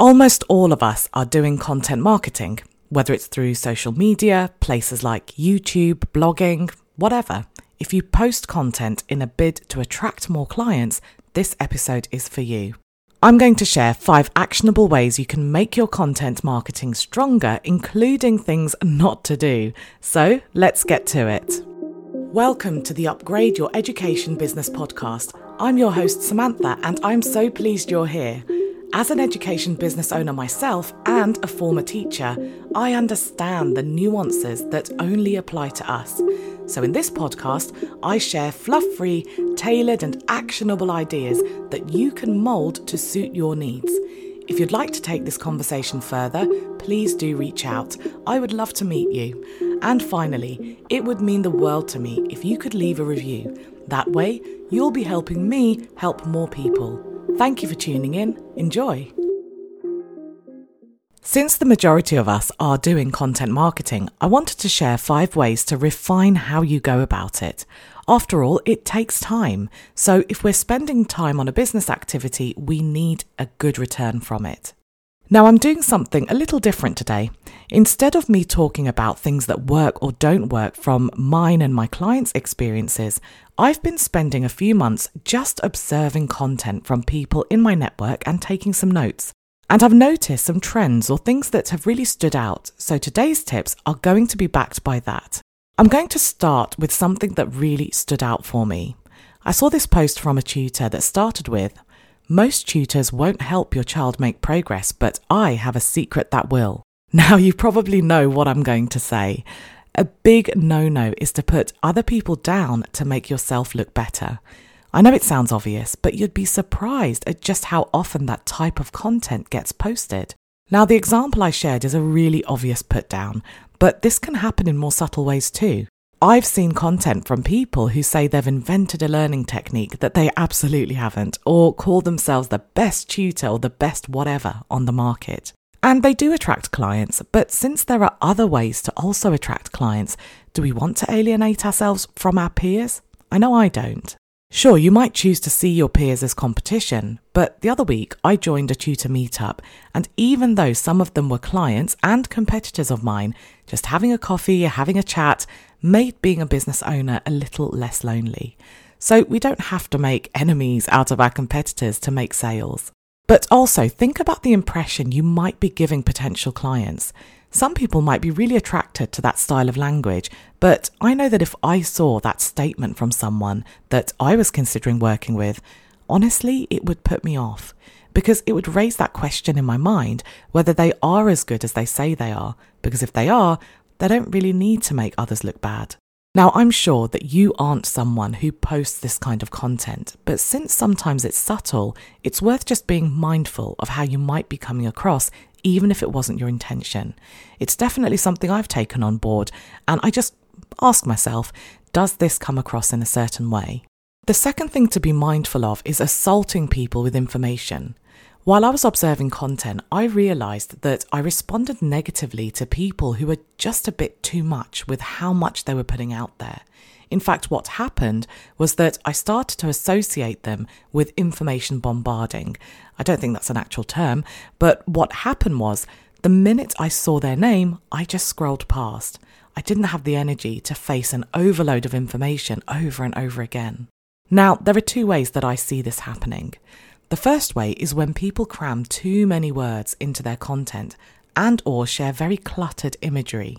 Almost all of us are doing content marketing, whether it's through social media, places like YouTube, blogging, whatever. If you post content in a bid to attract more clients, this episode is for you. I'm going to share 5 actionable ways you can make your content marketing stronger, including things not to do. So let's get to it. Welcome to the Upgrade Your Education Business podcast. I'm your host, Samantha, and I'm so pleased you're here. As an education business owner myself and a former teacher, I understand the nuances that only apply to us. So in this podcast, I share fluff-free, tailored and actionable ideas that you can mould to suit your needs. If you'd like to take this conversation further, please do reach out. I would love to meet you. And finally, it would mean the world to me if you could leave a review. That way, you'll be helping me help more people. Thank you for tuning in. Enjoy. Since the majority of us are doing content marketing, I wanted to share 5 ways to refine how you go about it. After all, it takes time. So if we're spending time on a business activity, we need a good return from it. Now I'm doing something a little different today. Instead of me talking about things that work or don't work from mine and my clients' experiences, I've been spending a few months just observing content from people in my network and taking some notes. And I've noticed some trends or things that have really stood out, so today's tips are going to be backed by that. I'm going to start with something that really stood out for me. I saw this post from a tutor that started with, "Most tutors won't help your child make progress, but I have a secret that will." Now you probably know what I'm going to say. A big no-no is to put other people down to make yourself look better. I know it sounds obvious, but you'd be surprised at just how often that type of content gets posted. Now, the example I shared is a really obvious put down, but this can happen in more subtle ways too. I've seen content from people who say they've invented a learning technique that they absolutely haven't, or call themselves the best tutor or the best whatever on the market. And they do attract clients, but since there are other ways to also attract clients, do we want to alienate ourselves from our peers? I know I don't. Sure, you might choose to see your peers as competition, but the other week I joined a tutor meetup, and even though some of them were clients and competitors of mine, just having a coffee, having a chat, made being a business owner a little less lonely. So we don't have to make enemies out of our competitors to make sales. But also think about the impression you might be giving potential clients. Some people might be really attracted to that style of language, but I know that if I saw that statement from someone that I was considering working with, honestly, it would put me off because it would raise that question in my mind whether they are as good as they say they are, because if they are, they don't really need to make others look bad. Now, I'm sure that you aren't someone who posts this kind of content, but since sometimes it's subtle, it's worth just being mindful of how you might be coming across even if it wasn't your intention. It's definitely something I've taken on board, and I just ask myself, does this come across in a certain way? The second thing to be mindful of is assaulting people with information. While I was observing content, I realised that I responded negatively to people who were just a bit too much with how much they were putting out there. In fact, what happened was that I started to associate them with information bombarding. I don't think that's an actual term, but what happened was the minute I saw their name, I just scrolled past. I didn't have the energy to face an overload of information over and over again. Now, there are 2 ways that I see this happening. The first way is when people cram too many words into their content and or share very cluttered imagery.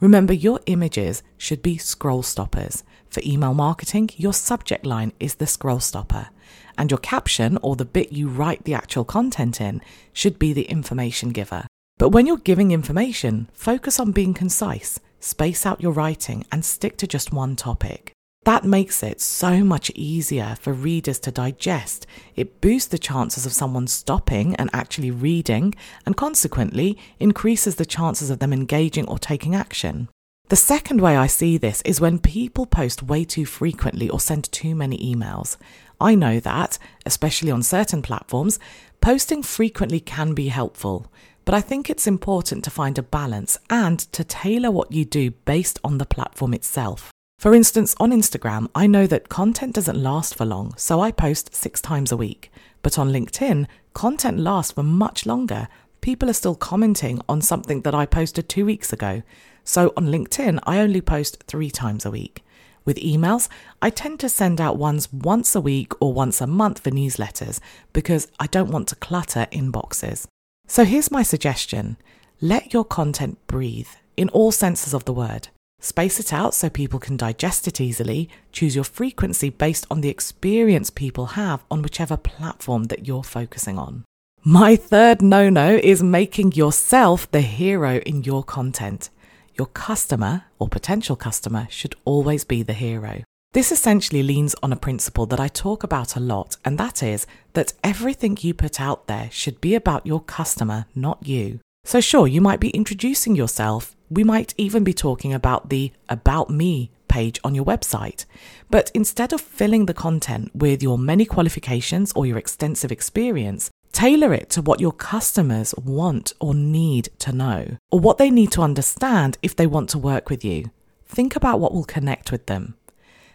Remember, your images should be scroll stoppers. For email marketing, your subject line is the scroll stopper, and your caption, or the bit you write the actual content in, should be the information giver. But when you're giving information, focus on being concise, space out your writing, and stick to just one topic. That makes it so much easier for readers to digest. It boosts the chances of someone stopping and actually reading, and consequently increases the chances of them engaging or taking action. The second way I see this is when people post way too frequently or send too many emails. I know that, especially on certain platforms, posting frequently can be helpful, but I think it's important to find a balance and to tailor what you do based on the platform itself. For instance, on Instagram, I know that content doesn't last for long, so I post 6 times a week. But on LinkedIn, content lasts for much longer. People are still commenting on something that I posted 2 weeks ago. So on LinkedIn, I only post 3 times a week. With emails, I tend to send out ones once a week or once a month for newsletters because I don't want to clutter inboxes. So here's my suggestion. Let your content breathe in all senses of the word. Space it out so people can digest it easily. Choose your frequency based on the experience people have on whichever platform that you're focusing on. My third no-no is making yourself the hero in your content. Your customer or potential customer should always be the hero. This essentially leans on a principle that I talk about a lot, and that is that everything you put out there should be about your customer, not you. So sure, you might be introducing yourself. We might even be talking about the About Me page on your website. But instead of filling the content with your many qualifications or your extensive experience, tailor it to what your customers want or need to know, or what they need to understand if they want to work with you. Think about what will connect with them.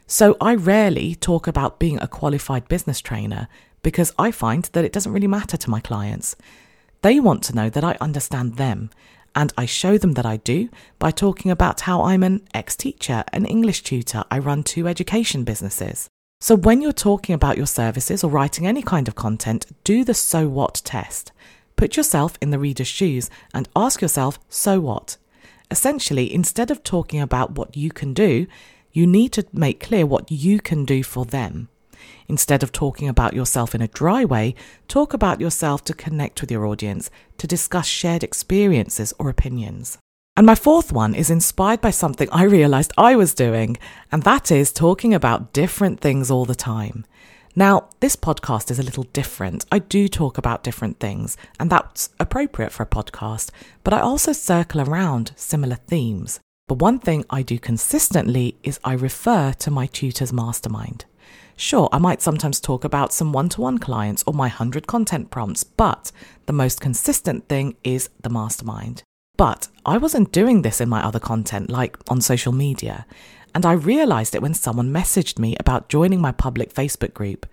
So I rarely talk about being a qualified business trainer because I find that it doesn't really matter to my clients. They want to know that I understand them, and I show them that I do by talking about how I'm an ex-teacher, an English tutor, I run 2 education businesses. So when you're talking about your services or writing any kind of content, do the so what test. Put yourself in the reader's shoes and ask yourself, so what? Essentially, instead of talking about what you can do, you need to make clear what you can do for them. Instead of talking about yourself in a dry way, talk about yourself to connect with your audience, to discuss shared experiences or opinions. And my fourth one is inspired by something I realized I was doing, and that is talking about different things all the time. Now, this podcast is a little different. I do talk about different things, and that's appropriate for a podcast, but I also circle around similar themes. But one thing I do consistently is I refer to my Tutors' Mastermind. Sure, I might sometimes talk about some one-to-one clients or my 100 content prompts, but the most consistent thing is the Mastermind. But I wasn't doing this in my other content, like on social media, and I realized it when someone messaged me about joining my public Facebook group.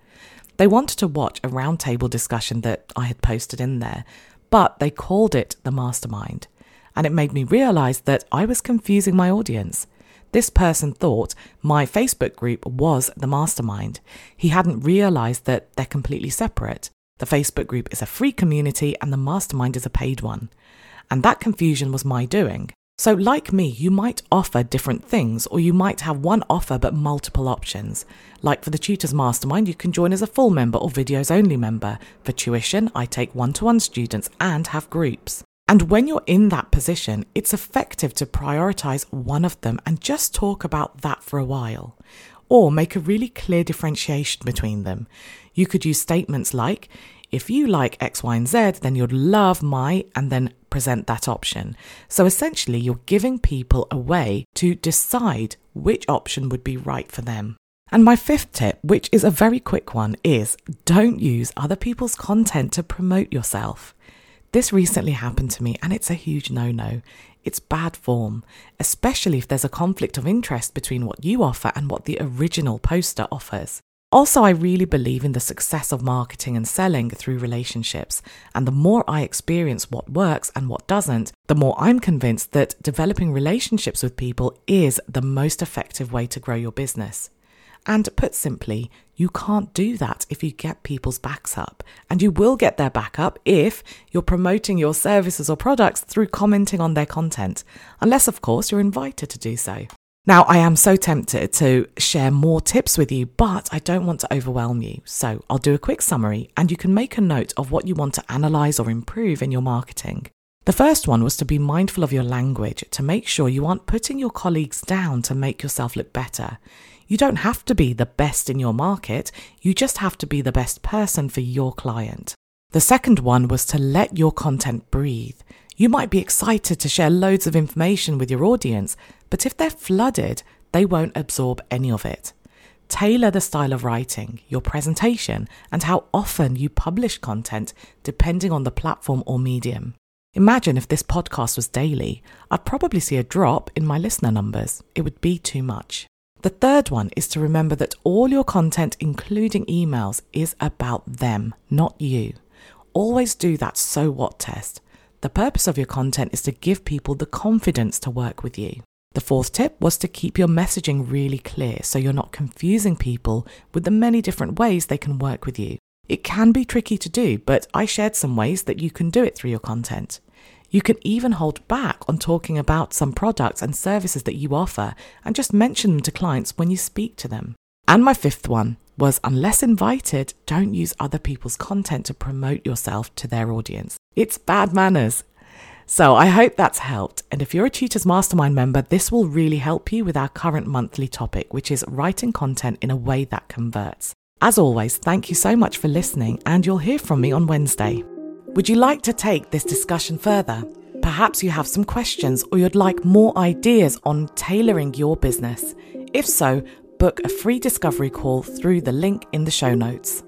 They wanted to watch a roundtable discussion that I had posted in there, but they called it the Mastermind, and it made me realize that I was confusing my audience. This person thought my Facebook group was the Mastermind. He hadn't realized that they're completely separate. The Facebook group is a free community and the Mastermind is a paid one. And that confusion was my doing. So like me, you might offer different things, or you might have one offer but multiple options. Like for the Tutors' Mastermind, you can join as a full member or videos-only member. For tuition, I take one-to-one students and have groups. And when you're in that position, it's effective to prioritize one of them and just talk about that for a while. Or make a really clear differentiation between them. You could use statements like, if you like X, Y, and Z, then you'd love my, and then present that option. So essentially, you're giving people a way to decide which option would be right for them. And my fifth tip, which is a very quick one, is don't use other people's content to promote yourself. This recently happened to me, and it's a huge no-no. It's bad form, especially if there's a conflict of interest between what you offer and what the original poster offers. Also, I really believe in the success of marketing and selling through relationships, and the more I experience what works and what doesn't, the more I'm convinced that developing relationships with people is the most effective way to grow your business. And put simply, you can't do that if you get people's backs up, and you will get their back up if you're promoting your services or products through commenting on their content, unless of course you're invited to do so. Now, I am so tempted to share more tips with you, but I don't want to overwhelm you. So I'll do a quick summary and you can make a note of what you want to analyze or improve in your marketing. The first one was to be mindful of your language, to make sure you aren't putting your colleagues down to make yourself look better. You don't have to be the best in your market. You just have to be the best person for your client. The second one was to let your content breathe. You might be excited to share loads of information with your audience, but if they're flooded, they won't absorb any of it. Tailor the style of writing, your presentation, and how often you publish content depending on the platform or medium. Imagine if this podcast was daily, I'd probably see a drop in my listener numbers. It would be too much. The third one is to remember that all your content, including emails, is about them, not you. Always do that so what test. The purpose of your content is to give people the confidence to work with you. The fourth tip was to keep your messaging really clear so you're not confusing people with the many different ways they can work with you. It can be tricky to do, but I shared some ways that you can do it through your content. You can even hold back on talking about some products and services that you offer and just mention them to clients when you speak to them. And my fifth one was, unless invited, don't use other people's content to promote yourself to their audience. It's bad manners. So I hope that's helped. And if you're a Tutors Mastermind member, this will really help you with our current monthly topic, which is writing content in a way that converts. As always, thank you so much for listening, and you'll hear from me on Wednesday. Would you like to take this discussion further? Perhaps you have some questions or you'd like more ideas on tailoring your business. If so, book a free discovery call through the link in the show notes.